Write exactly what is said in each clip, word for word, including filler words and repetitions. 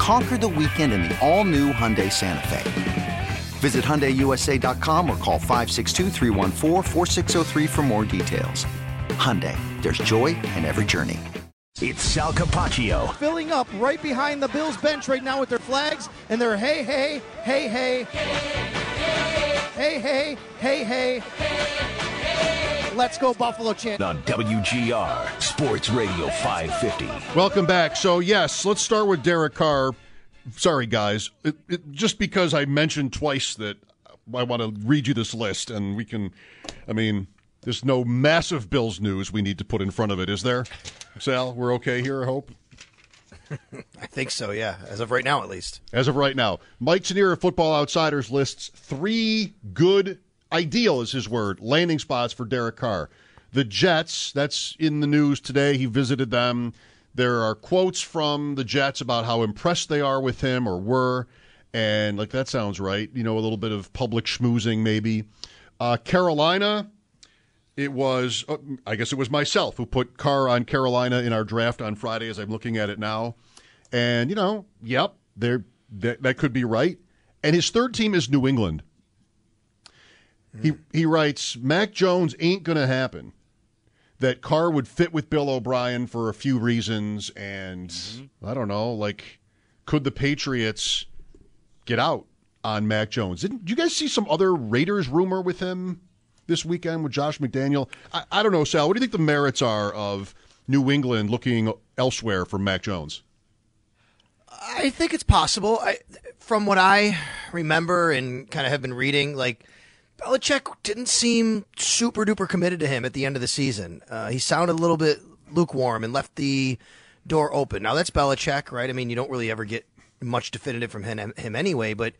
Conquer the weekend in the all-new Hyundai Santa Fe. Visit Hyundai U S A dot com or call five six two, three one four, four six zero three for more details. Hyundai, there's joy in every journey. It's Sal Capaccio. Filling up right behind the Bills bench right now with their flags and their hey, hey, hey, hey. Hey, hey, hey, hey. Let's go Buffalo chant. On W G R, Sports Radio five fifty. Welcome back. So, yes, let's start with Derek Carr. Sorry, guys. It, it, just because I mentioned twice that I want to read you this list, and we can, I mean, there's no massive Bills news we need to put in front of it, is there? Sal, we're okay here, I hope? I think so, yeah. As of right now, at least. As of right now. Mike Tenere of Football Outsiders lists three good, ideal is his word, landing spots for Derek Carr. The Jets, that's in the news today. He visited them. There are quotes from the Jets about how impressed they are with him or were, and, like, that sounds right. You know, a little bit of public schmoozing maybe. Uh, Carolina, it was, uh, I guess it was myself who put Carr on Carolina in our draft on Friday as I'm looking at it now. And, you know, yep, that, that could be right. And his third team is New England. Mm. He, he writes, Mac Jones ain't going to happen. That Carr would fit with Bill O'Brien for a few reasons, and mm-hmm. I don't know, like, could the Patriots get out on Mac Jones? Didn't did you guys see some other Raiders rumor with him this weekend with Josh McDaniel? I, I don't know, Sal, what do you think the merits are of New England looking elsewhere for Mac Jones? I think it's possible. I, from what I remember and kind of have been reading, like, Belichick didn't seem super-duper committed to him at the end of the season. Uh, he sounded a little bit lukewarm and left the door open. Now, that's Belichick, right? I mean, you don't really ever get much definitive from him, him anyway, but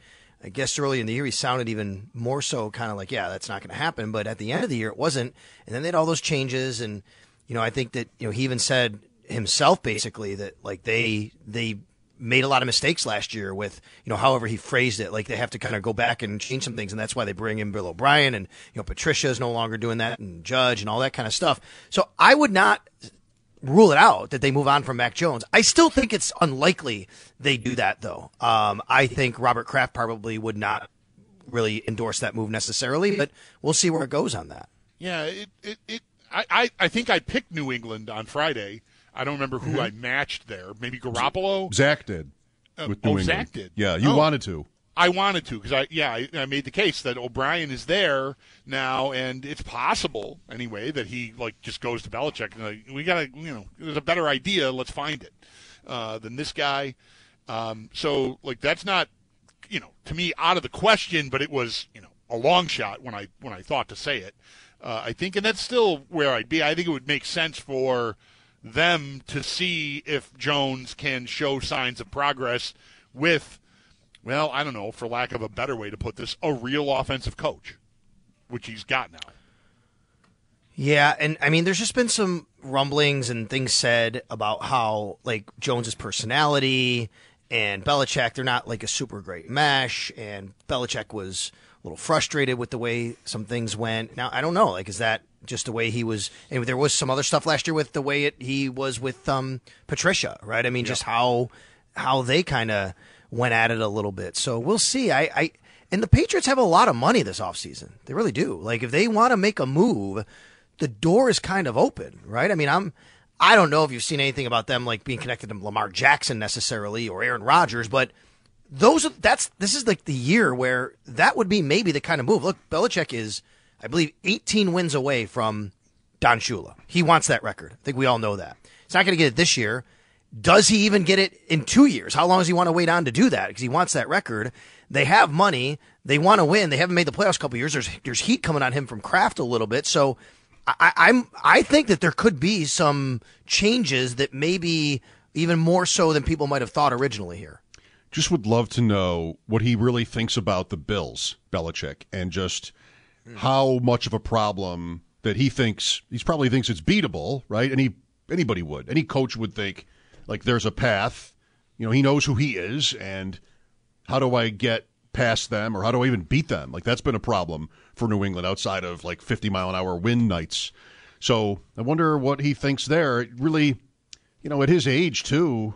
I guess early in the year he sounded even more so kind of like, yeah, that's not going to happen. But at the end of the year, it wasn't. And then they had all those changes, and, you know, I think that, you know, he even said himself basically that, like, they they – made a lot of mistakes last year with, you know, however he phrased it, like they have to kind of go back and change some things. And that's why they bring in Bill O'Brien and, you know, Patricia is no longer doing that and Judge and all that kind of stuff. So I would not rule it out that they move on from Mac Jones. I still think it's unlikely they do that though. Um, I think Robert Kraft probably would not really endorse that move necessarily, but we'll see where it goes on that. Yeah. It, it, it I, I, I think I picked New England on Friday. I don't remember who mm-hmm. I matched there. Maybe Garoppolo? Zach did. Uh, with New oh, England. Zach did. Yeah, you oh. wanted to. I wanted to because, I yeah, I, I made the case that O'Brien is there now, and it's possible, anyway, that he, like, just goes to Belichick and, like, we got to, you know, there's a better idea. Let's find it uh, than this guy. Um, so, like, that's not, you know, to me, out of the question, but it was, you know, a long shot when I when I thought to say it, uh, I think. And that's still where I'd be. I think it would make sense for them to see if Jones can show signs of progress with, well, I don't know, for lack of a better way to put this, a real offensive coach, which he's got now. Yeah, and, I mean, there's just been some rumblings and things said about how, like, Jones's personality and Belichick, they're not, like, a super great mesh, and Belichick was a little frustrated with the way some things went. Now, I don't know, like, is that just the way he was, and there was some other stuff last year with the way it, he was with um, Patricia, right? I mean, yeah. just how how they kind of went at it a little bit. So we'll see. I, I and the Patriots have a lot of money this offseason. They really do. Like, if they want to make a move, the door is kind of open, right? I mean, I'm I don't know if you've seen anything about them, like, being connected to Lamar Jackson necessarily or Aaron Rodgers, but those are, that's this is like the year where that would be maybe the kind of move. Look, Belichick is, I believe, eighteen wins away from Don Shula. He wants that record. I think we all know that. He's not going to get it this year. Does he even get it in two years? How long does he want to wait on to do that? Because he wants that record. They have money. They want to win. They haven't made the playoffs a couple of years. There's there's heat coming on him from Kraft a little bit. So I, I'm I think that there could be some changes that maybe even more so than people might have thought originally here. Just would love to know what he really thinks about the Bills, Belichick, and just mm. how much of a problem that he thinks he probably thinks it's beatable, right? And he anybody would, any coach would think. Like, there's a path, you know, he knows who he is, and how do I get past them, or how do I even beat them? Like, that's been a problem for New England outside of, like, fifty-mile-an-hour wind nights. So I wonder what he thinks there. It really, you know, at his age, too,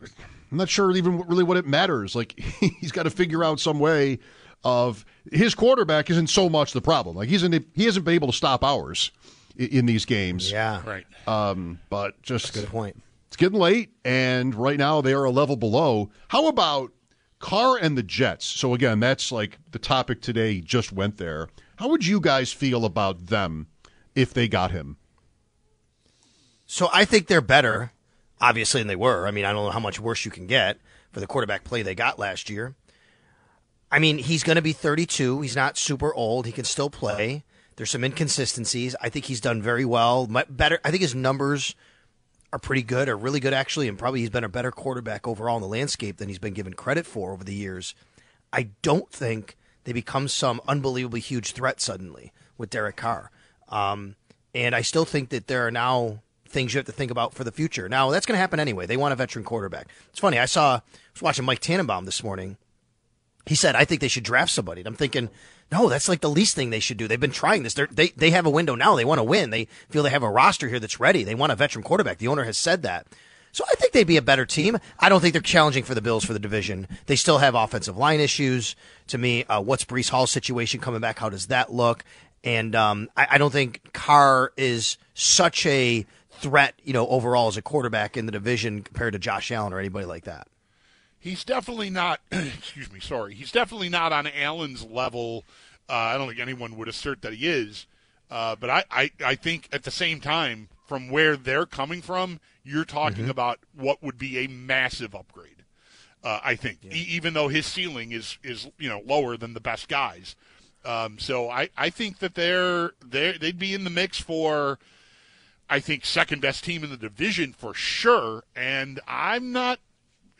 I'm not sure even really what it matters. Like, he's got to figure out some way of his quarterback isn't so much the problem. Like, he's in, he hasn't been able to stop ours in these games. Yeah. Right. Um, but just that's a good point. It's getting late, and right now they are a level below. How about Carr and the Jets? So again, that's like the topic today, just went there. How would you guys feel about them if they got him? So I think they're better, obviously, than they were. I mean, I don't know how much worse you can get for the quarterback play they got last year. I mean, he's going to be thirty-two. He's not super old. He can still play. There's some inconsistencies. I think he's done very well. Better. I think his numbers are pretty good, or really good, actually, and probably he's been a better quarterback overall in the landscape than he's been given credit for over the years. I don't think they become some unbelievably huge threat suddenly with Derek Carr. Um, and I still think that there are now things you have to think about for the future. Now, that's going to happen anyway. They want a veteran quarterback. It's funny. I saw I was watching Mike Tannenbaum this morning. He said, I think they should draft somebody. And I'm thinking, no, that's like the least thing they should do. They've been trying this. They're, they they have a window now. They want to win. They feel they have a roster here that's ready. They want a veteran quarterback. The owner has said that. So I think they'd be a better team. I don't think they're challenging for the Bills for the division. They still have offensive line issues. To me, uh, what's Breece Hall's situation coming back? How does that look? And um, I, I don't think Carr is such a threat, you know, overall as a quarterback in the division compared to Josh Allen or anybody like that. He's definitely not, excuse me, sorry, he's definitely not on Allen's level. Uh, I don't think anyone would assert that he is. Uh, but I, I, I think at the same time, from where they're coming from, you're talking mm-hmm. about what would be a massive upgrade, uh, I think, yeah. e- even though his ceiling is, is you know lower than the best guys. Um, so I, I think that they're, they're, they'd be in the mix for, I think, second-best team in the division for sure. And I'm not –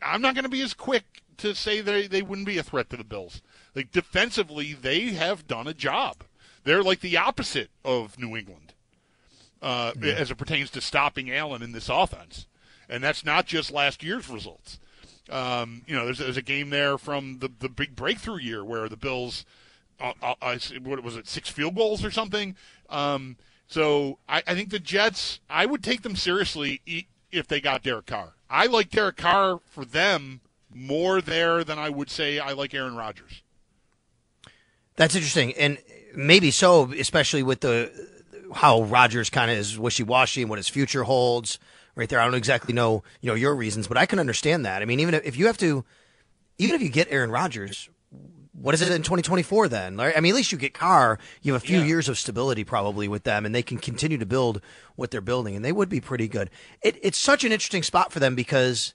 I'm not going to be as quick to say they, they wouldn't be a threat to the Bills. Like, defensively, they have done a job. They're like the opposite of New England uh, yeah. as it pertains to stopping Allen in this offense. And that's not just last year's results. Um, you know, there's, there's a game there from the, the big breakthrough year where the Bills, uh, uh, what was it, six field goals or something? Um, so I, I think the Jets, I would take them seriously if they got Derek Carr. I like Derek Carr for them more there than I would say I like Aaron Rodgers. That's interesting, and maybe so, especially with the how Rodgers kind of is wishy-washy and what his future holds right there. I don't exactly know, you know, your reasons, but I can understand that. I mean, even if you have to, even if you get Aaron Rodgers, what is it in twenty twenty-four then? I mean, at least you get Carr. You have a few yeah. years of stability probably with them, and they can continue to build what they're building, and they would be pretty good. It, it's such an interesting spot for them because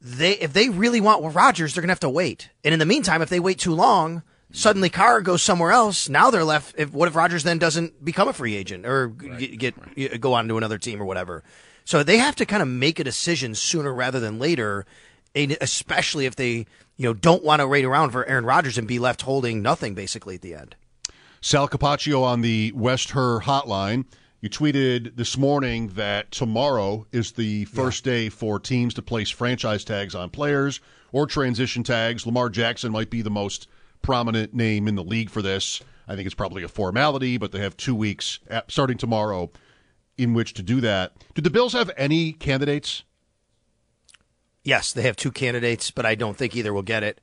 they, if they really want Rodgers, they're going to have to wait. And in the meantime, if they wait too long, suddenly Carr goes somewhere else. Now they're left. If, what if Rodgers then doesn't become a free agent or right. get, get right. go on to another team or whatever? So they have to kind of make a decision sooner rather than later, and especially if they – you know, don't want to wait around for Aaron Rodgers and be left holding nothing, basically, at the end. Sal Capaccio on the West Her hotline. You tweeted this morning that tomorrow is the first yeah. day for teams to place franchise tags on players or transition tags. Lamar Jackson might be the most prominent name in the league for this. I think it's probably a formality, but they have two weeks at, starting tomorrow in which to do that. Do the Bills have any candidates? Yes, they have two candidates, but I don't think either will get it.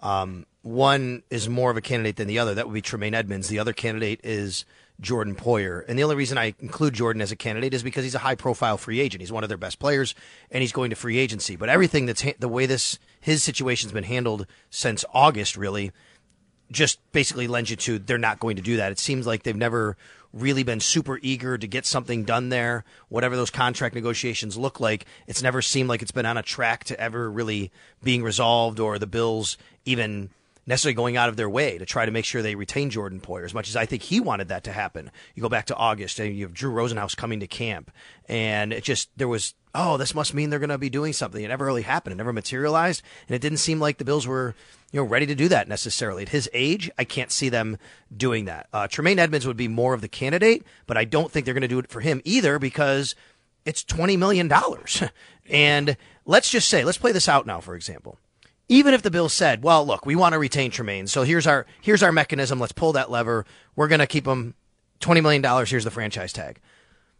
Um, one is more of a candidate than the other. That would be Tremaine Edmonds. The other candidate is Jordan Poyer. And the only reason I include Jordan as a candidate is because he's a high-profile free agent. He's one of their best players, and he's going to free agency. But everything that's ha- the way this his situation's been handled since August, really, just basically lends you to they're not going to do that. It seems like they've never really been super eager to get something done there. Whatever those contract negotiations look like, it's never seemed like it's been on a track to ever really being resolved, or the Bills even necessarily going out of their way to try to make sure they retain Jordan Poyer, as much as I think he wanted that to happen. You go back to August and you have Drew Rosenhaus coming to camp, and it just, there was, oh, this must mean they're going to be doing something. It never really happened. It never materialized, and it didn't seem like the Bills were, you know, ready to do that necessarily. At his age, I can't see them doing that. Uh, Tremaine Edmonds would be more of the candidate, but I don't think they're going to do it for him either, because it's twenty million dollars. And let's just say, let's play this out now, for example. Even if the Bills said, well, look, we want to retain Tremaine, so here's our here's our mechanism. Let's pull that lever. We're going to keep him twenty million dollars. Here's the franchise tag.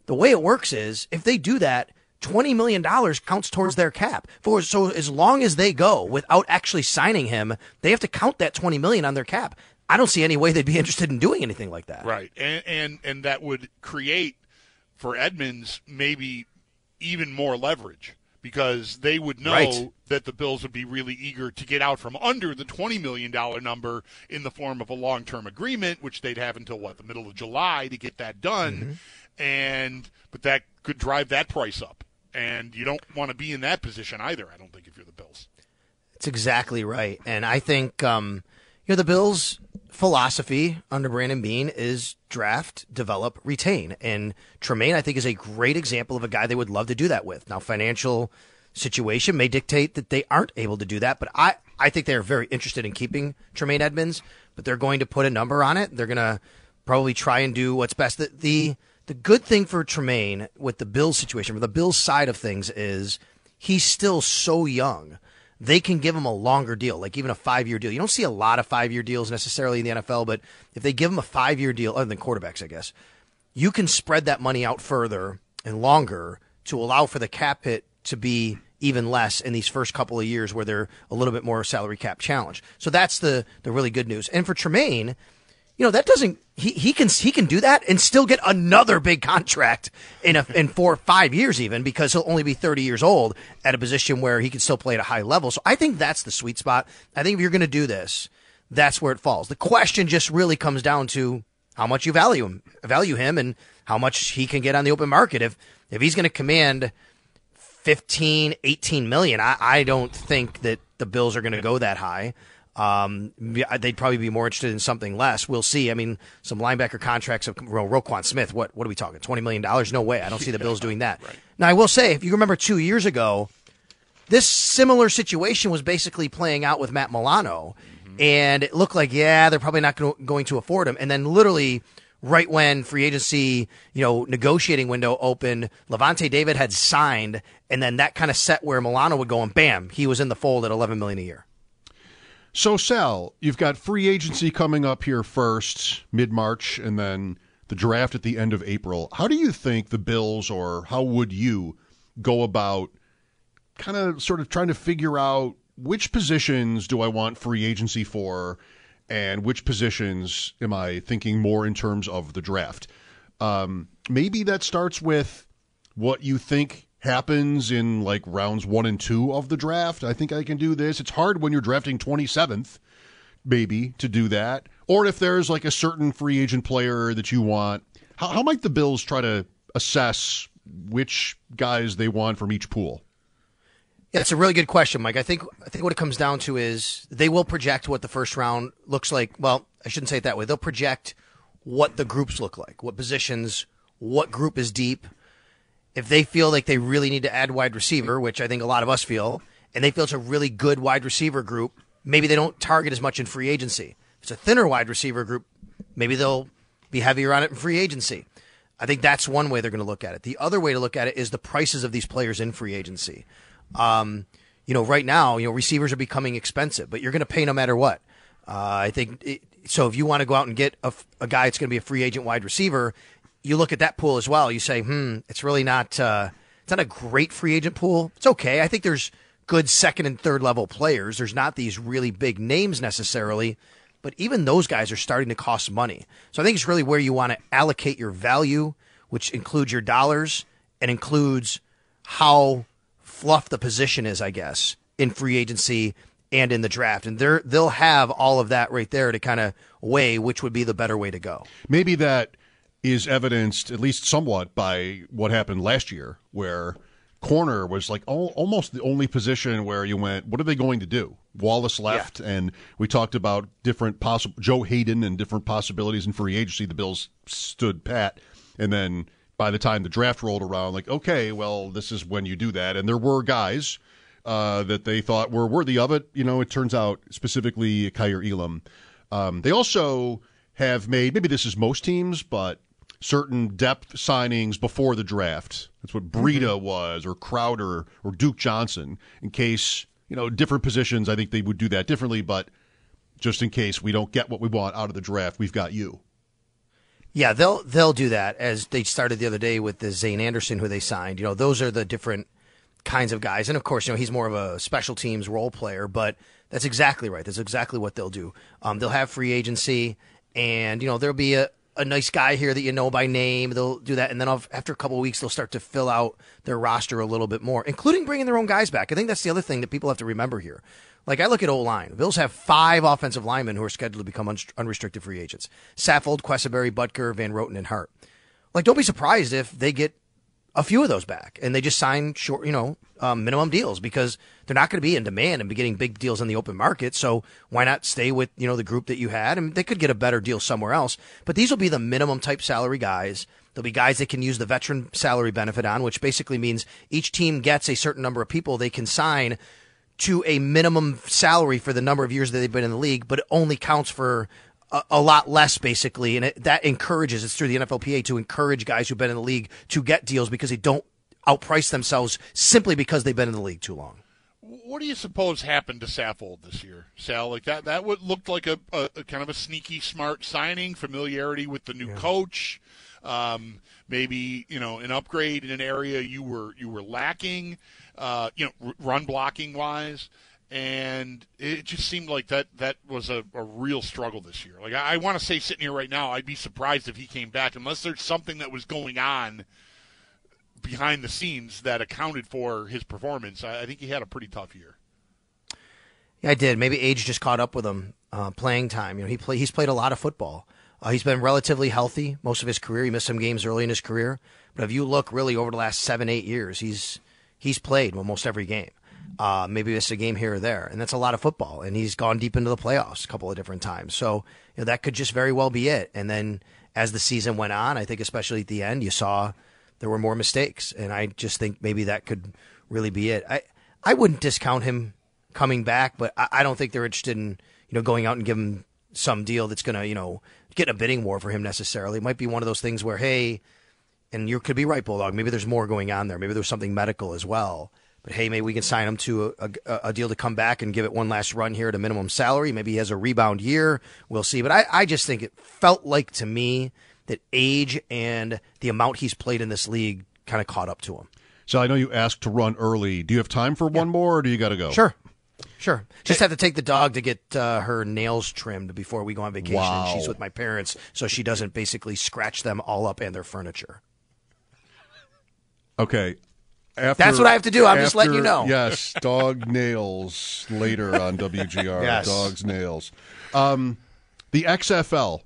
The way it works is if they do that, twenty million dollars counts towards their cap. For, so as long as they go without actually signing him, they have to count that twenty million dollars on their cap. I don't see any way they'd be interested in doing anything like that. Right, and and, and that would create for Edmonds maybe even more leverage, because they would know right. that the Bills would be really eager to get out from under the twenty million dollars number in the form of a long-term agreement, which they'd have until, what, the middle of July to get that done. Mm-hmm. And but that could drive that price up. And you don't want to be in that position either, I don't think, if you're the Bills. That's exactly right. And I think um, you know, the Bills' philosophy under Brandon Bean is draft, develop, retain. And Tremaine, I think, is a great example of a guy they would love to do that with. Now, financial situation may dictate that they aren't able to do that, but I, I think they're very interested in keeping Tremaine Edmonds, but they're going to put a number on it. They're going to probably try and do what's best. The, the The good thing for Tremaine with the Bills situation, with the Bills side of things, is he's still so young. They can give him a longer deal, like even a five-year deal. You don't see a lot of five-year deals necessarily in the N F L, but if they give him a five-year deal, other than quarterbacks, I guess, you can spread that money out further and longer to allow for the cap hit to be even less in these first couple of years where they're a little bit more salary cap challenged. So that's the, the really good news. And for Tremaine, you know, that doesn't he, he can he can do that and still get another big contract in a, in four or five years even, because he'll only be thirty years old at a position where he can still play at a high level. So I think that's the sweet spot. I think if you're going to do this, that's where it falls. The question just really comes down to how much you value him, value him, and how much he can get on the open market. If if he's going to command fifteen, eighteen million, I, I don't think that the Bills are going to go that high. Um, they'd probably be more interested in something less. We'll see. I mean, some linebacker contracts of well, Roquan Smith. What what are we talking? Twenty million dollars? No way. I don't see the Bills doing that. Right. Now, I will say, if you remember two years ago, this similar situation was basically playing out with Matt Milano, mm-hmm. and it looked like yeah, they're probably not go- going to afford him. And then literally right when free agency, you know, negotiating window opened, Levante David had signed, and then that kind of set where Milano would go, and bam, he was in the fold at eleven million a year. So, Sal, you've got free agency coming up here first, mid-March, and then the draft at the end of April. How do you think the Bills, or how would you go about kind of sort of trying to figure out which positions do I want free agency for and which positions am I thinking more in terms of the draft? Um, maybe that starts with what you think happens in like rounds one and two of the draft. I think I can do this. It's hard when you're drafting twenty-seventh, maybe, to do that. Or if there's like a certain free agent player that you want, how, how might the Bills try to assess which guys they want from each pool? Yeah, it's a really good question, Mike. I think I think what it comes down to is they will project what the first round looks like. Well, I shouldn't say it that way. They'll project what the groups look like, what positions, what group is deep. If they feel like they really need to add wide receiver, which I think a lot of us feel, and they feel it's a really good wide receiver group, maybe they don't target as much in free agency. If it's a thinner wide receiver group, maybe they'll be heavier on it in free agency. I think that's one way they're going to look at it. The other way to look at it is the prices of these players in free agency. Um, you know, right now, you know, receivers are becoming expensive, but you're going to pay no matter what. Uh, I think it, so. If you want to go out and get a, a guy that's going to be a free agent wide receiver, you look at that pool as well. You say, hmm, it's really not uh, it's not a great free agent pool. It's okay. I think there's good second and third level players. There's not these really big names necessarily, but even those guys are starting to cost money. So I think it's really where you want to allocate your value, which includes your dollars and includes how fluff the position is, I guess, in free agency and in the draft. And they're, they'll have all of that right there to kind of weigh which would be the better way to go. Maybe that is evidenced at least somewhat by what happened last year, where corner was like all, almost the only position where you went, what are they going to do? Wallace left, yeah. and we talked about different possible Joe Hayden and different possibilities in free agency. The Bills stood pat, and then by the time the draft rolled around, like, okay, well, this is when you do that. And there were guys uh, that they thought were worthy of it. You know, it turns out specifically Kyer Elam. Um, they also have made, maybe this is most teams, but certain depth signings before the draft. That's what Breida mm-hmm. was, or Crowder, or Duke Johnson, in case, you know, different positions. I think they would do that differently, but just in case we don't get what we want out of the draft, we've got you. Yeah, they'll they'll do that, as they started the other day with the Zane Anderson who they signed. You know, those are the different kinds of guys. And, of course, you know, he's more of a special teams role player, but that's exactly right. That's exactly what they'll do. Um, they'll have free agency, and, you know, there'll be a, a nice guy here that you know by name. They'll do that, and then after a couple of weeks, they'll start to fill out their roster a little bit more, including bringing their own guys back. I think that's the other thing that people have to remember here. Like, I look at O-line. The Bills have five offensive linemen who are scheduled to become un- unrestricted free agents. Saffold, Quessenberry, Butker, Van Roten, and Hart. Like, don't be surprised if they get a few of those back and they just sign short, you know, um, minimum deals, because they're not going to be in demand and be getting big deals in the open market. So why not stay with, you know, the group that you had? I mean, they could get a better deal somewhere else, but these will be the minimum type salary guys. There'll be guys that can use the veteran salary benefit on, which basically means each team gets a certain number of people they can sign to a minimum salary for the number of years that they've been in the league, but it only counts for a, a lot less, basically. And it, that encourages, it's through the N F L P A to encourage guys who've been in the league to get deals because they don't outprice themselves simply because they've been in the league too long. What do you suppose happened to Saffold this year, Sal? Like that, that would looked like a, a, a kind of a sneaky, smart signing, familiarity with the new yeah. coach, um, maybe, you know, an upgrade in an area you were you were lacking. Uh, you know, run blocking wise, and it just seemed like that, that was a, a real struggle this year. Like, I, I want to say sitting here right now, I'd be surprised if he came back unless there's something that was going on behind the scenes that accounted for his performance. I, I think he had a pretty tough year. Yeah, I did. Maybe age just caught up with him, uh, playing time. You know, he play, he's played a lot of football. Uh, he's been relatively healthy most of his career. He missed some games early in his career. But if you look really over the last seven, eight years, he's... He's played almost every game. Uh, maybe it's a game here or there, and that's a lot of football. And he's gone deep into the playoffs a couple of different times. So, you know, that could just very well be it. And then as the season went on, I think especially at the end, you saw there were more mistakes. And I just think maybe that could really be it. I, I wouldn't discount him coming back, but I, I don't think they're interested in, you know, going out and giving him some deal that's going to, you know, get a bidding war for him necessarily. It might be one of those things where, hey, and you could be right, Bulldog. Maybe there's more going on there. Maybe there's something medical as well. But, hey, maybe we can sign him to a, a, a deal to come back and give it one last run here at a minimum salary. Maybe he has a rebound year. We'll see. But I, I just think it felt like to me that age and the amount he's played in this league kind of caught up to him. So I know you asked to run early. Do you have time for yeah. one more, or do you got to go? Sure. Sure. Just have to take the dog to get uh, her nails trimmed before we go on vacation. Wow. And she's with my parents, so she doesn't basically scratch them all up and their furniture. Okay. After, that's what I have to do. I'm after, just letting you know. Yes, dog nails later on W G R. Yes. Dog's nails. Um, the X F L.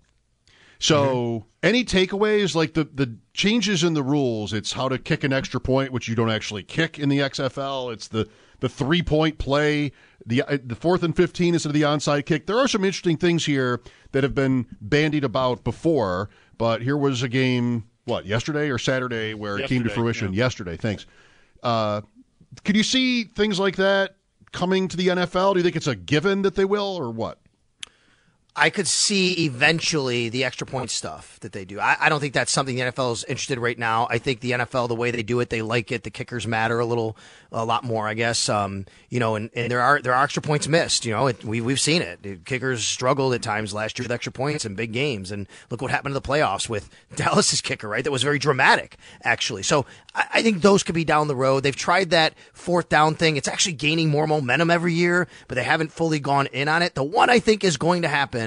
So, mm-hmm. any takeaways? Like the, the changes in the rules, it's how to kick an extra point, which you don't actually kick in the X F L. It's the, the three-point play, the the fourth and fifteen instead of the onside kick. There are some interesting things here that have been bandied about before, but here was a game... What, yesterday or Saturday where yesterday, it came to fruition? Yeah. Yesterday, thanks. Uh, could you see things like that coming to the N F L? Do you think it's a given that they will, or what? I could see eventually the extra point stuff that they do. I, I don't think that's something the N F L is interested in right now. I think the N F L, the way they do it, they like it. The kickers matter a little, a lot more, I guess. Um, you know, and, and there are there are extra points missed. You know, it, we we've seen it. The kickers struggled at times last year with extra points in big games, and look what happened to the playoffs with Dallas's kicker, right? That was very dramatic, actually. So I, I think those could be down the road. They've tried that fourth down thing. It's actually gaining more momentum every year, but they haven't fully gone in on it. The one I think is going to happen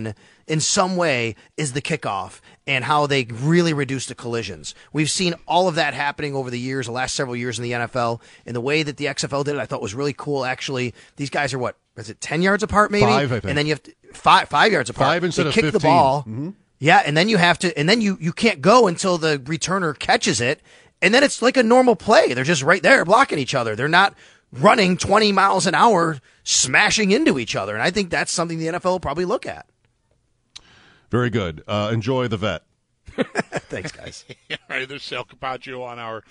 in some way is the kickoff and how they really reduce the collisions. We've seen all of that happening over the years, the last several years in the N F L, and the way that the X F L did it I thought was really cool, actually. These guys are, what, is it ten yards apart maybe? Five, I think. And then you have to, five five yards apart. Five instead they of kick fifteen. The ball. Mm-hmm. Yeah, and then you have to, and then you you can't go until the returner catches it, and then it's like a normal play. They're just right there blocking each other. They're not running twenty miles an hour, smashing into each other. And I think that's something the N F L will probably look at. Very good. Uh, enjoy the vet. Thanks, guys. All right, there's Sal Capaccio on our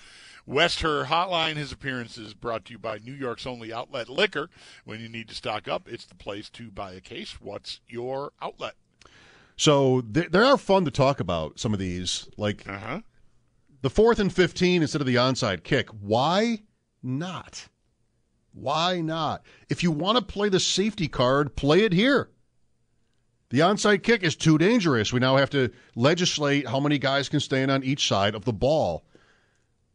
West Her Hotline. His appearance is brought to you by New York's only outlet liquor. When you need to stock up, it's the place to buy a case. What's your outlet? So they, they are fun to talk about, some of these. Like uh-huh. the fourth and fifteen instead of the onside kick. Why not? Why not? If you want to play the safety card, play it here. The onside kick is too dangerous. We now have to legislate how many guys can stand on each side of the ball.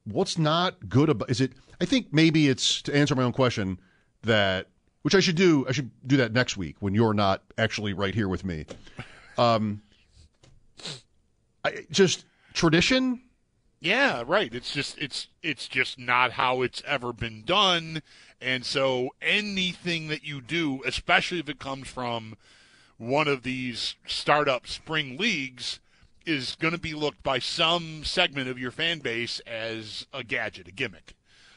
What's not good about is it? I think maybe it's to answer my own question that, which I should do. I should do that next week when you're not actually right here with me. Um, I, just tradition. Yeah, right. It's just it's it's just not how it's ever been done, and so anything that you do, especially if it comes from one of these startup spring leagues, is going to be looked by some segment of your fan base as a gadget, a gimmick.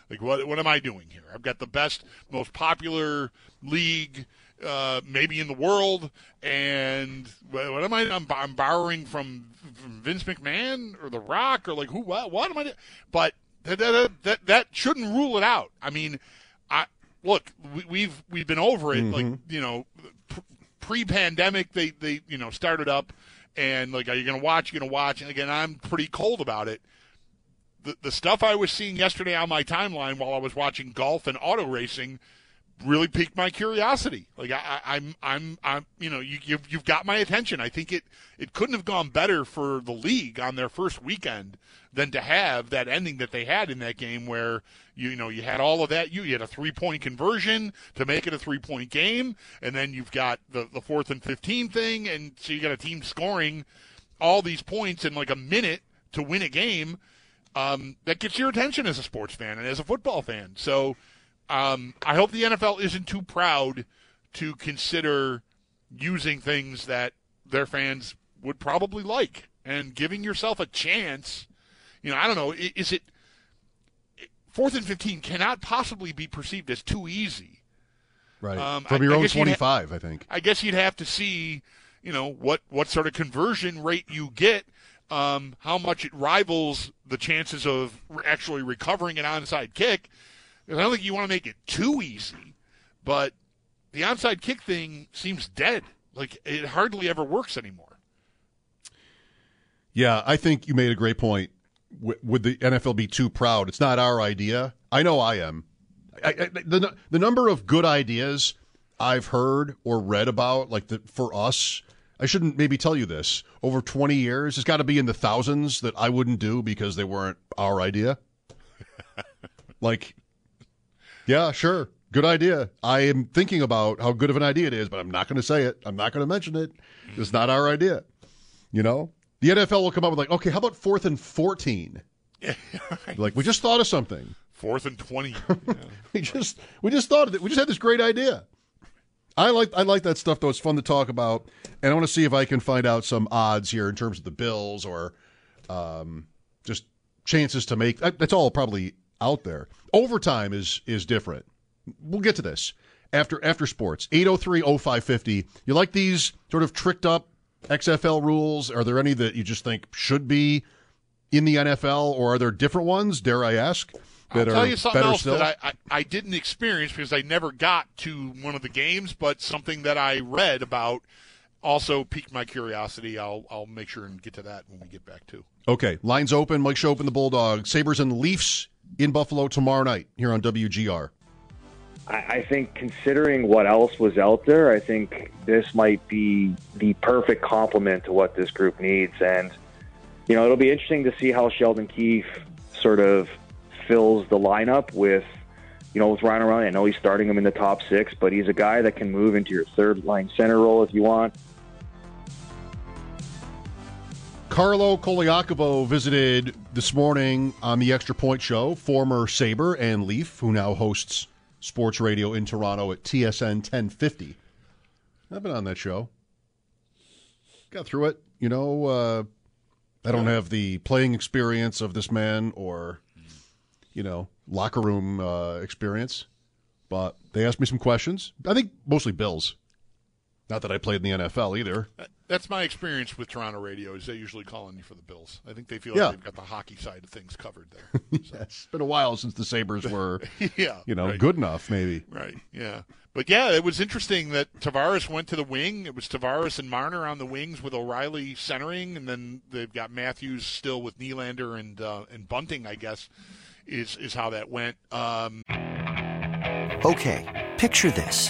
Like, what what am I doing here? I've got the best, most popular league uh, maybe in the world, and what, what am I? I'm, I'm borrowing from, from Vince McMahon or The Rock or like who? What, what am I doing? But that that, that that shouldn't rule it out. I mean, I look, we, we've we've been over it. Mm-hmm. Like, you know. Pr- Pre-pandemic, they, they you know started up, and like, are you going to watch? You're going to watch, and again, I'm pretty cold about it. The the stuff I was seeing yesterday on my timeline while I was watching golf and auto racing really piqued my curiosity. Like I, I, I'm I'm I'm you know you you've, you've got my attention. I think it it couldn't have gone better for the league on their first weekend than to have that ending that they had in that game where, you know, you had all of that. You, you had a three-point conversion to make it a three-point game, and then you've got the, the fourth and fifteen thing, and so you got a team scoring all these points in like a minute to win a game. Um, that gets your attention as a sports fan and as a football fan. So um, I hope the N F L isn't too proud to consider using things that their fans would probably like and giving yourself a chance. You know, I don't know, is it fourth and fifteen cannot possibly be perceived as too easy. Right. Um, From your I, I own twenty-five, ha- I think. I guess you'd have to see, you know, what, what sort of conversion rate you get, um, how much it rivals the chances of actually recovering an onside kick. I don't think you want to make it too easy, but the onside kick thing seems dead. Like, it hardly ever works anymore. Yeah, I think you made a great point. Would the N F L be too proud? It's not our idea. I know I am. I, I, the the number of good ideas I've heard or read about, like the, for us, I shouldn't maybe tell you this, over twenty years, it's got to be in the thousands that I wouldn't do because they weren't our idea. Like, yeah, sure, good idea. I am thinking about how good of an idea it is, but I'm not going to say it. I'm not going to mention it. It's not our idea, you know? The N F L will come up with, like, okay, how about fourth and fourteen? Yeah, right. Like, we just thought of something. Fourth and twenty. Yeah. we just we just thought of it. We just had this great idea. I like I like that stuff, though. It's fun to talk about. And I want to see if I can find out some odds here in terms of the Bills or um, just chances to make. That's all probably out there. Overtime is is different. We'll get to this after after sports. eight oh three oh five fifty. You like these sort of tricked up X F L rules? Are there any that you just think should be in the N F L, or are there different ones, dare I ask, that I'll tell are you something better else still? That I, I, I didn't experience because I never got to one of the games, but something that I read about also piqued my curiosity. I'll I'll make sure and get to that when we get back to. Okay, lines open. Mike Schopen, the Bulldog. Sabres and Leafs in Buffalo tomorrow night here on W G R. I think considering what else was out there, I think this might be the perfect complement to what this group needs. And, you know, it'll be interesting to see how Sheldon Keefe sort of fills the lineup with, you know, with Ryan O'Reilly. I know he's starting him in the top six, but he's a guy that can move into your third line center role if you want. Carlo Coliacovo visited this morning on the Extra Point Show, former Sabre and Leaf, who now hosts sports radio in Toronto at T S N ten fifty. I've been on that show. Got through it. You know, uh, I don't have the playing experience of this man or, you know, locker room uh, experience. But they asked me some questions. I think mostly Bills. Not that I played in the N F L either. That's my experience with Toronto radio is they usually call on you for the Bills. I think they feel yeah. like they've got the hockey side of things covered there. So. Yeah, it's been a while since the Sabres were yeah, you know, right. good enough maybe. Right, yeah. But, yeah, it was interesting that Tavares went to the wing. It was Tavares and Marner on the wings with O'Reilly centering, and then they've got Matthews still with Nylander and uh, and Bunting, I guess, is, is how that went. Um... Okay, picture this.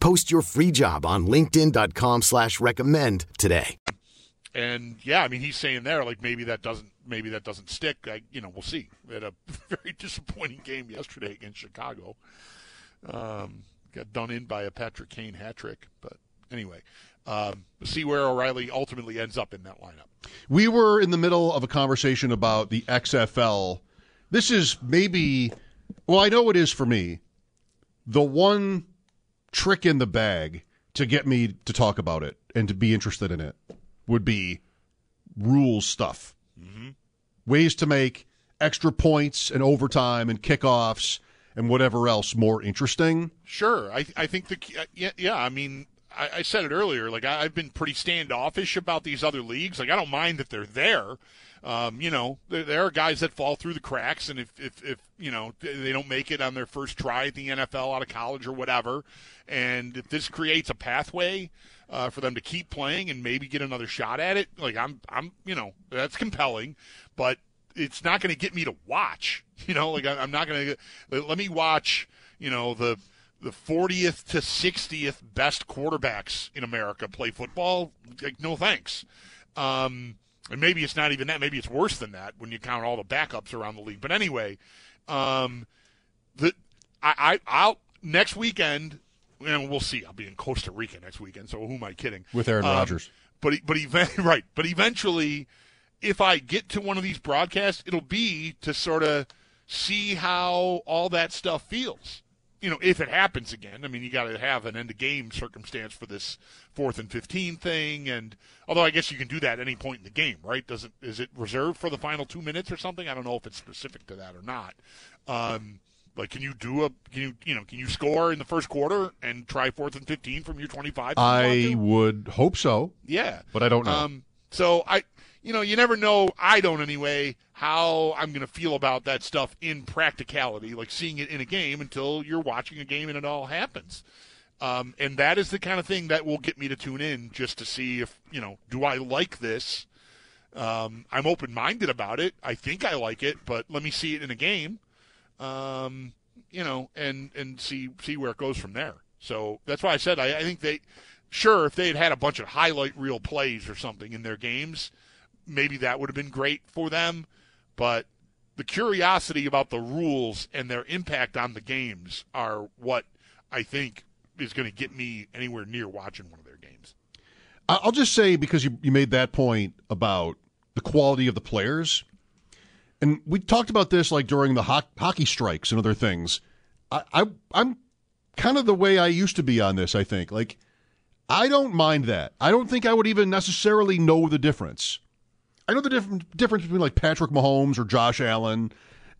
Post your free job on linkedin dot com slash recommend today. And, yeah, I mean, he's saying there, like, maybe that doesn't maybe that doesn't stick. I, you know, we'll see. We had a very disappointing game yesterday against Chicago. Um, got done in by a Patrick Kane hat trick. But, anyway, um, we'll see where O'Reilly ultimately ends up in that lineup. We were in the middle of a conversation about the X F L. This is maybe, well, I know it is for me, the one trick in the bag to get me to talk about it and to be interested in it would be rule stuff. Mm-hmm. Ways to make extra points and overtime and kickoffs and whatever else more interesting. Sure. I I think the, yeah, yeah I mean, I said it earlier, like, I've been pretty standoffish about these other leagues. Like, I don't mind that they're there. Um, you know, there, there are guys that fall through the cracks, and if, if, if, you know, they don't make it on their first try at the N F L out of college or whatever, and if this creates a pathway uh, for them to keep playing and maybe get another shot at it, like, I'm, I'm, you know, that's compelling, but it's not going to get me to watch. You know, like, I'm not going to – let me watch, you know, the – the fortieth to sixtieth best quarterbacks in America play football, like, no thanks. Um, and maybe it's not even that. Maybe it's worse than that when you count all the backups around the league. But anyway, um, the I, I I'll next weekend, and we'll see. I'll be in Costa Rica next weekend, so who am I kidding? With Aaron um, Rodgers. But but ev- right. But eventually, if I get to one of these broadcasts, it'll be to sort of see how all that stuff feels. You know, if it happens again, I mean, you got to have an end-of-game circumstance for this fourth and fifteen thing. And although I guess you can do that at any point in the game, right? Doesn't is it reserved for the final two minutes or something? I don't know if it's specific to that or not. Um, like, can you do a can you you know can you score in the first quarter and try fourth and fifteen from your twenty-five? I would hope so. Yeah, but I don't know. Um, so I. You know, you never know, I don't anyway, how I'm going to feel about that stuff in practicality, like seeing it in a game until you're watching a game and it all happens. Um, and that is the kind of thing that will get me to tune in just to see if, you know, do I like this? Um, I'm open-minded about it. I think I like it, but let me see it in a game, um, you know, and, and see see where it goes from there. So that's why I said I, I think they – sure, if they had had a bunch of highlight reel plays or something in their games, maybe that would have been great for them. But the curiosity about the rules and their impact on the games are what I think is going to get me anywhere near watching one of their games. I'll just say, because you, you made that point about the quality of the players, and we talked about this like during the ho- hockey strikes and other things. I, I, I'm kind of the way I used to be on this, I think. Like, I don't mind that. I don't think I would even necessarily know the difference. I know the diff- difference between like Patrick Mahomes or Josh Allen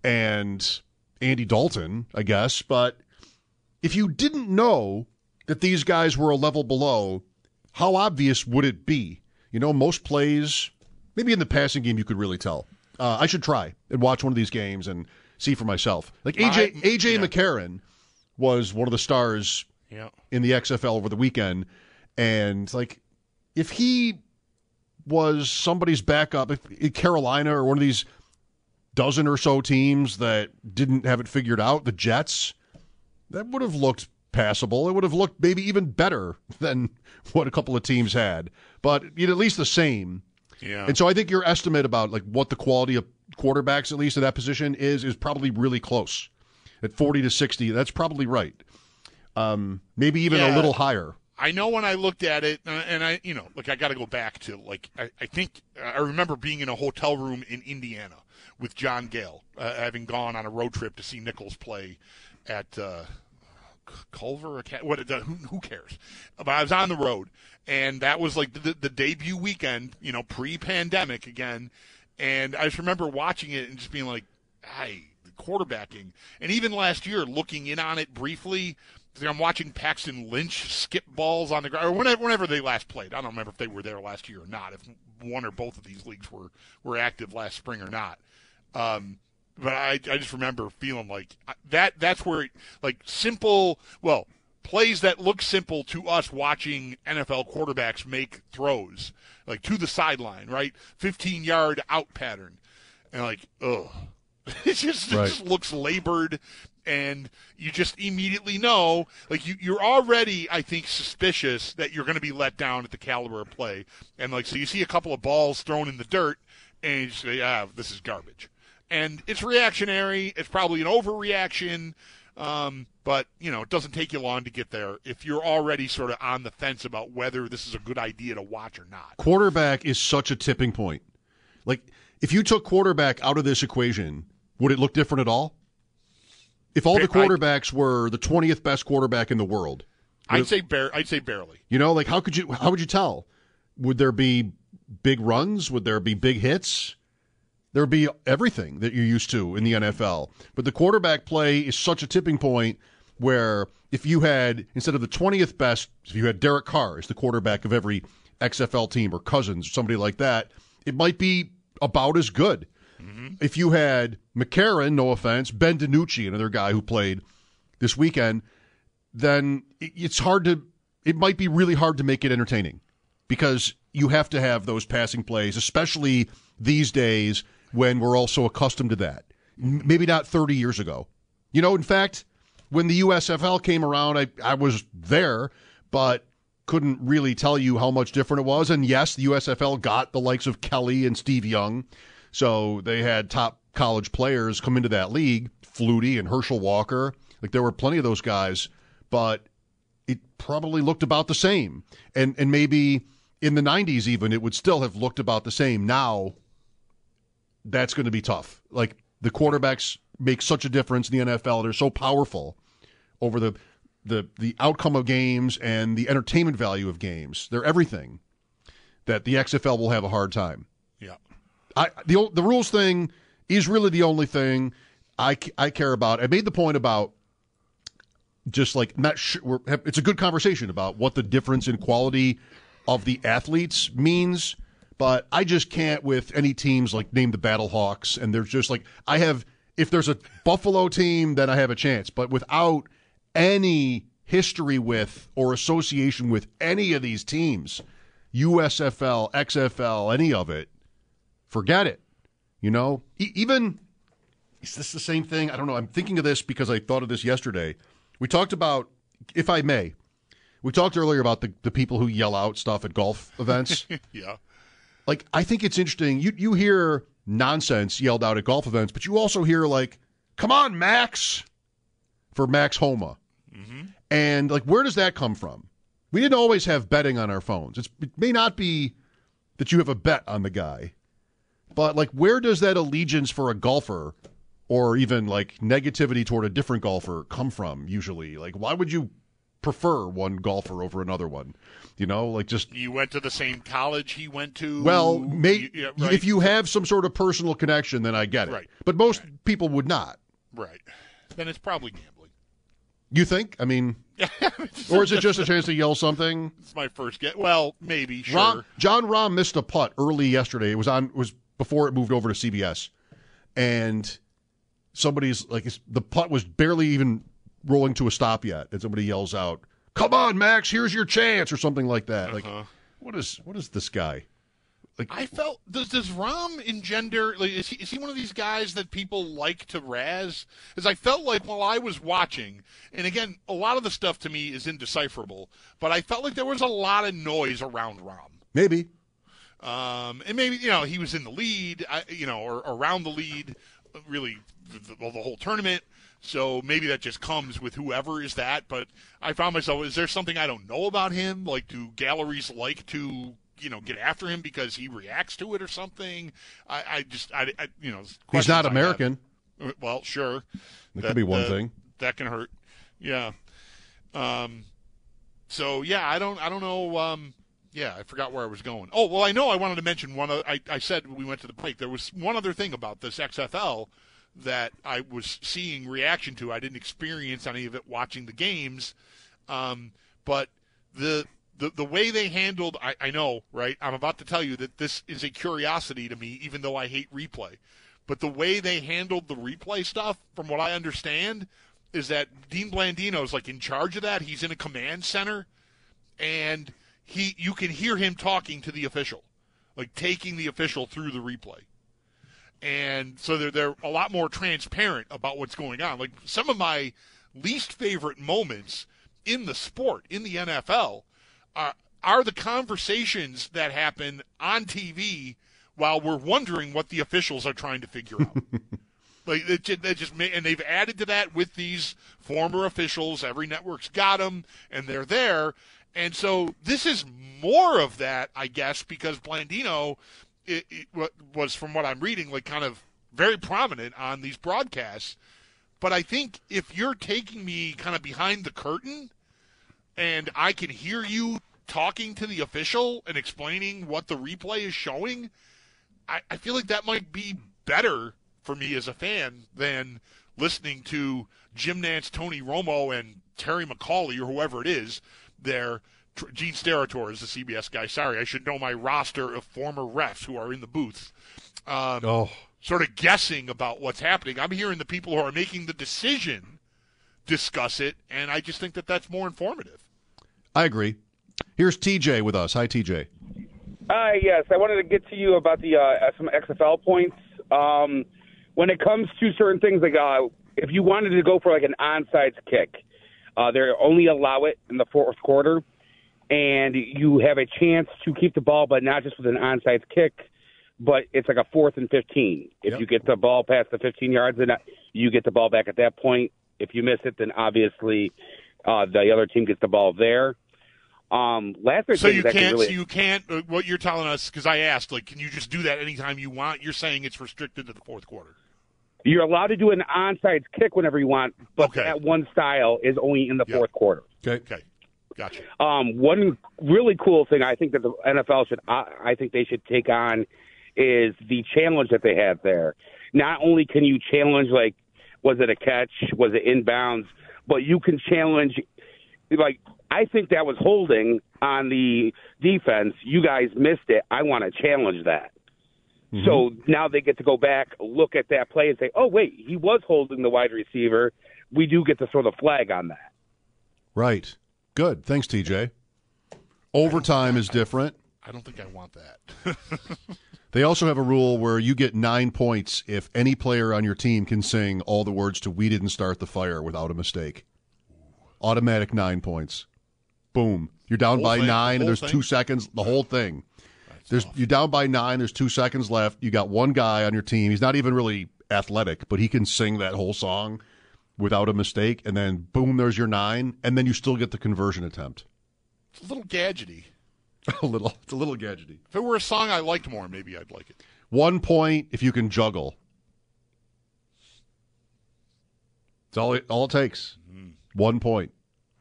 and Andy Dalton, I guess, but if you didn't know that these guys were a level below, how obvious would it be? You know, most plays, maybe in the passing game, you could really tell. Uh, I should try and watch one of these games and see for myself. Like A J, I, A J yeah. McCarron was one of the stars yeah. in the X F L over the weekend. And, like, if he was somebody's backup in Carolina or one of these dozen or so teams that didn't have it figured out, the Jets, that would have looked passable. It would have looked maybe even better than what a couple of teams had, but at least the same. Yeah. And so I think your estimate about like what the quality of quarterbacks, at least in that position, is is probably really close at forty to sixty. That's probably right. Um, maybe even yeah. a little higher. I know when I looked at it, and I, you know, like I got to go back to like I, I think I remember being in a hotel room in Indiana with John Gale, uh, having gone on a road trip to see Nichols play at. Uh, Culver, what? Who cares? But I was on the road, and that was like the, the debut weekend, you know, pre-pandemic again. And I just remember watching it and just being like, "Hey, the quarterbacking." And even last year, looking in on it briefly, I'm watching Paxton Lynch skip balls on the ground, or whenever, whenever they last played. I don't remember if they were there last year or not. If one or both of these leagues were were active last spring or not. Um, But I, I just remember feeling like that. That's where, like, simple, well, plays that look simple to us watching N F L quarterbacks make throws, like to the sideline, right? fifteen-yard out pattern. And, like, ugh. It just, right. It just looks labored, and you just immediately know, like, you, you're already, I think, suspicious that you're going to be let down at the caliber of play. And, like, so you see a couple of balls thrown in the dirt, and you say, ah, this is garbage. And it's reactionary. It's probably an overreaction. Um, but, you know, it doesn't take you long to get there if you're already sort of on the fence about whether this is a good idea to watch or not. Quarterback is such a tipping point. Like, if you took quarterback out of this equation, would it look different at all? If all the quarterbacks were the twentieth best quarterback in the world. I'd it, say bar- I'd say barely. You know, like, how could you? How would you tell? Would there be big runs? Would there be big hits? There'd be everything that you're used to in the N F L. But the quarterback play is such a tipping point where if you had, instead of the twentieth best, if you had Derek Carr as the quarterback of every X F L team or Cousins or somebody like that, it might be about as good. Mm-hmm. If you had McCarron, no offense, Ben DiNucci, another guy who played this weekend, then it's hard to, it might be really hard to make it entertaining because you have to have those passing plays, especially these days, when we're also accustomed to that. Maybe not thirty years ago. You know, in fact, when the U S F L came around, I, I was there, but couldn't really tell you how much different it was. And yes, the U S F L got the likes of Kelly and Steve Young. So they had top college players come into that league, Flutie and Herschel Walker. Like, there were plenty of those guys, but it probably looked about the same. And, and maybe in the nineties even, it would still have looked about the same. Now, that's going to be tough. Like, the quarterbacks make such a difference in the N F L. They're so powerful over the the the outcome of games and the entertainment value of games. They're everything that the X F L will have a hard time. Yeah. I the the rules thing is really the only thing I, I care about. I made the point about just like not sure. We're, it's a good conversation about what the difference in quality of the athletes means. But I just can't with any teams like name the Battle Hawks, and they're just like I have. If there's a Buffalo team, then I have a chance. But without any history with or association with any of these teams, U S F L, X F L, any of it, forget it. You know, e- even, is this the same thing? I don't know. I'm thinking of this because I thought of this yesterday. We talked about, if I may, we talked earlier about the, the people who yell out stuff at golf events. Yeah. Like, I think it's interesting. You you hear nonsense yelled out at golf events, but you also hear, like, come on, Max, for Max Homa. Mm-hmm. And, like, where does that come from? We didn't always have betting on our phones. It's, it may not be that you have a bet on the guy, but, like, where does that allegiance for a golfer or even, like, negativity toward a different golfer come from usually? Like, why would you prefer one golfer over another one, you know, like just... You went to the same college he went to. Well, may, yeah, right. If you have some sort of personal connection, then I get it. Right. But most right. people would not. Right. Then it's probably gambling. You think? I mean... Or is it just a chance to yell something? It's my first guess. Well, maybe, sure. Rahm, John Rahm missed a putt early yesterday. It was on. It was before it moved over to C B S. And somebody's, like, the putt was barely even... rolling to a stop yet, and somebody yells out, "Come on, Max! Here's your chance," or something like that. Uh-huh. Like, what is what is this guy? Like, I felt does does Rahm engender? Like, is he is he one of these guys that people like to razz? As I felt like while I was watching, and again, a lot of the stuff to me is indecipherable, but I felt like there was a lot of noise around Rahm. Maybe, um, and maybe you know he was in the lead, I, you know, or around the lead, really, the, the, the whole tournament. So maybe that just comes with whoever is that. But I found myself, is there something I don't know about him? Like, do galleries like to, you know, get after him because he reacts to it or something? I, I just, I, I, you know. He's not American. Well, sure. That, that could be one uh, thing. That can hurt. Yeah. Um. So, yeah, I don't I don't know. Um. Yeah, I forgot where I was going. Oh, well, I know I wanted to mention one other. I, I said we went to the break. There was one other thing about this X F L that I was seeing reaction to. I didn't experience any of it watching the games. Um, but the, the the way they handled, I, I know, right? I'm about to tell you that this is a curiosity to me, even though I hate replay. But the way they handled the replay stuff, from what I understand, is that Dean Blandino is, like, in charge of that. He's in a command center, and he you can hear him talking to the official, like taking the official through the replay. And so they're, they're a lot more transparent about what's going on. Like, some of my least favorite moments in the sport, in the N F L, are, are the conversations that happen on T V while we're wondering what the officials are trying to figure out. Like, it, it just, and they've added to that with these former officials. Every network's got them, and they're there. And so this is more of that, I guess, because Blandino – It, it was, from what I'm reading, like, kind of very prominent on these broadcasts. But I think if you're taking me kind of behind the curtain and I can hear you talking to the official and explaining what the replay is showing, I, I feel like that might be better for me as a fan than listening to Jim Nantz, Tony Romo, and Terry McAuley, or whoever it is there. Gene Steratore is the C B S guy. Sorry, I should know my roster of former refs who are in the booth. Um, oh. Sort of guessing about what's happening. I'm hearing the people who are making the decision discuss it, and I just think that that's more informative. I agree. Here's T J with us. Hi, T J. Hi, uh, yes. I wanted to get to you about the uh, some X F L points. Um, when it comes to certain things, like uh, if you wanted to go for like an onside kick, uh, they only allow it in the fourth quarter. And you have a chance to keep the ball, but not just with an onside kick, but it's like a fourth and fifteen. If yep. you get the ball past the fifteen yards, then you get the ball back at that point. If you miss it, then obviously uh, the other team gets the ball there. Um, last so you can't. Really... So you can't. Uh, what you're telling us, because I asked, like, can you just do that anytime you want? You're saying it's restricted to the fourth quarter. You're allowed to do an onside kick whenever you want, but okay. that one style is only in the yep. fourth quarter. Okay. Okay. Gotcha. Um, one really cool thing I think that the N F L should, I, I think they should take on is the challenge that they have there. Not only can you challenge, like, was it a catch? Was it inbounds? But you can challenge, like, I think that was holding on the defense. You guys missed it. I want to challenge that. Mm-hmm. So now they get to go back, look at that play and say, oh, wait, he was holding the wide receiver. We do get to throw the flag on that. Right. Good. Thanks, T J. Overtime is different. I don't think I want that. They also have a rule where you get nine points if any player on your team can sing all the words to "We Didn't Start the Fire" without a mistake. Automatic nine points. Boom. You're down by thing, nine, the and there's thing? two seconds. The whole thing. That's there's tough. You're down by nine. There's two seconds left. You got one guy on your team. He's not even really athletic, but he can sing that whole song without a mistake. And then boom, there's your nine, and then you still get the conversion attempt. It's a little gadgety. A little, it's a little gadgety. If it were a song I liked more, maybe I'd like it. One point if you can juggle. It's all it, all it takes. Mm-hmm. One point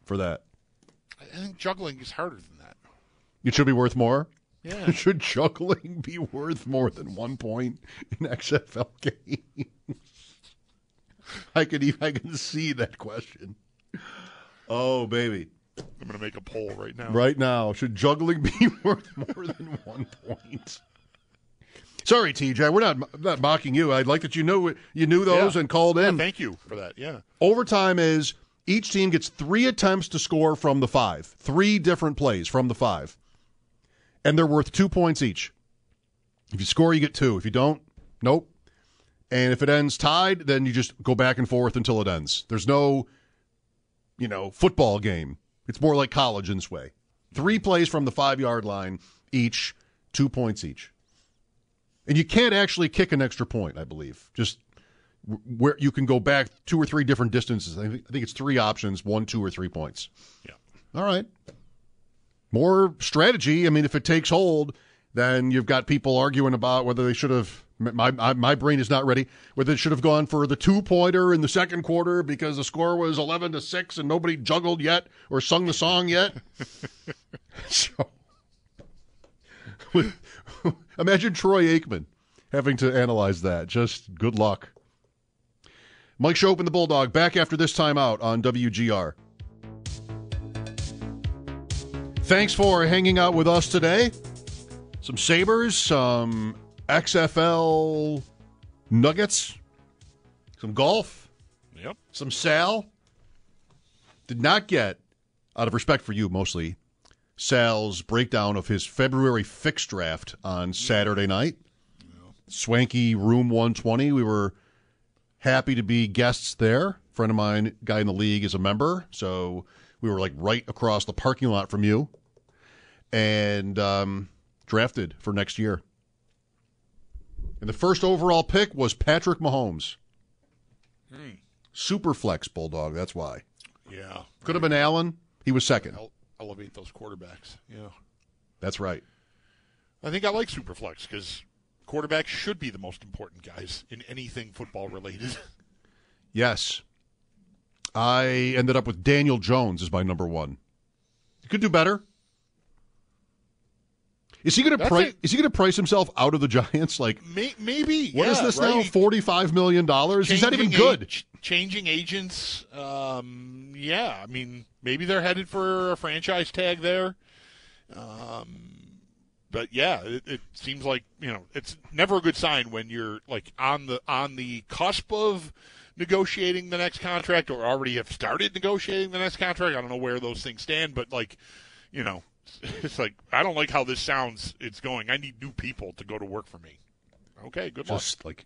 for that. I think juggling is harder than that. It should be worth more? Yeah. Should juggling be worth more than one point in X F L games? I could, I can see that question. Oh, baby. I'm going to make a poll right now. Right now. Should juggling be worth more than one point? Sorry, T J. We're not not mocking you. I'd like that you knew, you knew those yeah. and called in. Yeah, thank you for that, yeah. Overtime is each team gets three attempts to score from the five. Three different plays from the five. And they're worth two points each. If you score, you get two. If you don't, nope. And if it ends tied, then you just go back and forth until it ends. There's no, you know, football game. It's more like college in this way. Three plays from the five-yard line each, two points each. And you can't actually kick an extra point, I believe. Just where you can go back two or three different distances. I think it's three options, one, two, or three points. Yeah. All right. More strategy. I mean, if it takes hold, then you've got people arguing about whether they should have – my my brain is not ready – whether it should have gone for the two-pointer in the second quarter because the score was eleven to six and nobody juggled yet or sung the song yet. So, with, imagine Troy Aikman having to analyze that. Just good luck. Mike Schopen, the Bulldog, back after this timeout on W G R. Thanks for hanging out with us today. Some Sabres, some X F L Nuggets, some golf, yep. Some Sal. Did not get, out of respect for you mostly, Sal's breakdown of his February fix draft on Saturday night. Yep. Swanky Room one twenty. We were happy to be guests there. A friend of mine, guy in the league, is a member. So we were like right across the parking lot from you. And um drafted for next year. And the first overall pick was Patrick Mahomes. Hmm. Super flex, Bulldog, that's why. Yeah. Could have been Allen. He was second. I'll elevate those quarterbacks. Yeah. That's right. I think I like super flex because quarterbacks should be the most important guys in anything football related. Yes. I ended up with Daniel Jones as my number one. You could do better. Is he going to price? Is he going to price himself out of the Giants? Like may, maybe. What yeah, is this right? now? Forty-five million dollars. He's not even good. A- ch- changing agents. Um, yeah, I mean, maybe they're headed for a franchise tag there. Um, but yeah, it, it seems like you know it's never a good sign when you're like on the on the cusp of negotiating the next contract or already have started negotiating the next contract. I don't know where those things stand, but like, you know. It's like, I don't like how this sounds. It's going. I need new people to go to work for me. Okay, good luck. Just like,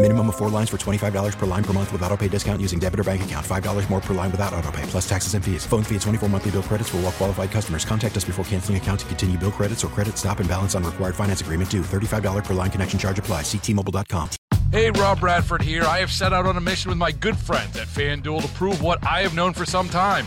Minimum of four lines for twenty-five dollars per line per month with auto pay discount using debit or bank account. five dollars more per line without auto pay, plus taxes and fees. Phone fee at twenty-four monthly bill credits for well qualified customers. Contact us before canceling account to continue bill credits or credit stop and balance on required finance agreement due. thirty-five dollars per line connection charge applies. See T Mobile dot com. Hey, Rob Bradford here. I have set out on a mission with my good friends at FanDuel to prove what I have known for some time: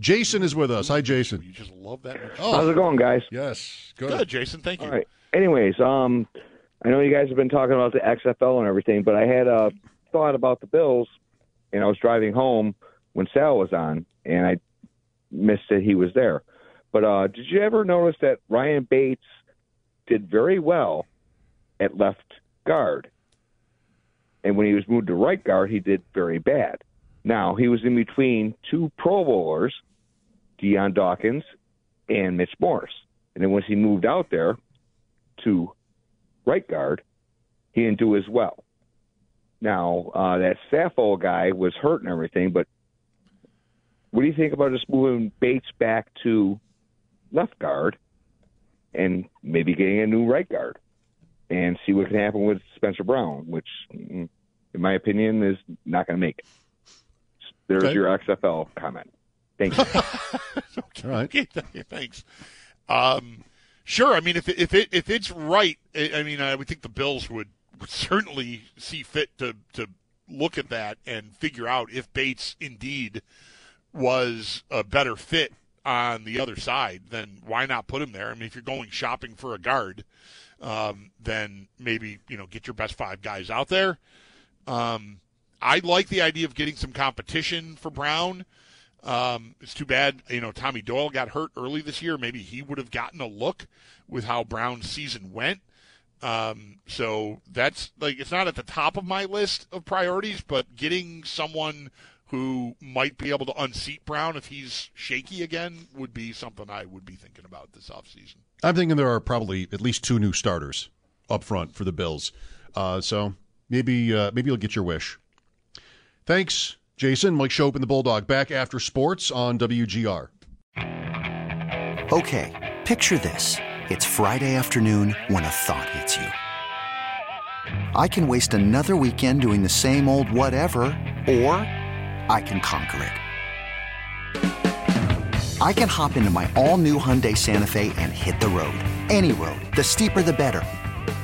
Jason is with us. Hi, Jason. You just love that. Oh. How's it going, guys? Yes. Good, Good Jason. Thank you. All right. Anyways, um, I know you guys have been talking about the X F L and everything, but I had a thought about the Bills, and I was driving home when Sal was on, and I missed that he was there. But uh, did you ever notice that Ryan Bates did very well at left guard? And when he was moved to right guard, he did very bad. Now, he was in between two Pro Bowlers, Deion Dawkins and Mitch Morse. And then once he moved out there to right guard, he didn't do as well. Now, uh, that Saffold guy was hurt and everything, but what do you think about just moving Bates back to left guard and maybe getting a new right guard and see what can happen with Spencer Brown, which, in my opinion, is not going to make it. There's okay. your X F L comment. Thank you. Okay. All right. Thanks. Um, sure. I mean, if if it if it's right, I mean, I would think the Bills would, would certainly see fit to to look at that and figure out if Bates indeed was a better fit on the other side. Then why not put him there? I mean, if you're going shopping for a guard, um, then maybe you know get your best five guys out there. Um, I like the idea of getting some competition for Brown. Um, it's too bad, you know, Tommy Doyle got hurt early this year. Maybe he would have gotten a look with how Brown's season went. Um, so that's like, it's not at the top of my list of priorities, but getting someone who might be able to unseat Brown if he's shaky again would be something I would be thinking about this offseason. I'm thinking there are probably at least two new starters up front for the Bills. Uh, so maybe, uh, maybe you'll get your wish. Thanks, Jason. Mike Schoep and the Bulldog back after sports on W G R. Okay, picture this. It's Friday afternoon when a thought hits you. I can waste another weekend doing the same old whatever, or I can conquer it. I can hop into my all-new Hyundai Santa Fe and hit the road. Any road. The steeper, the better.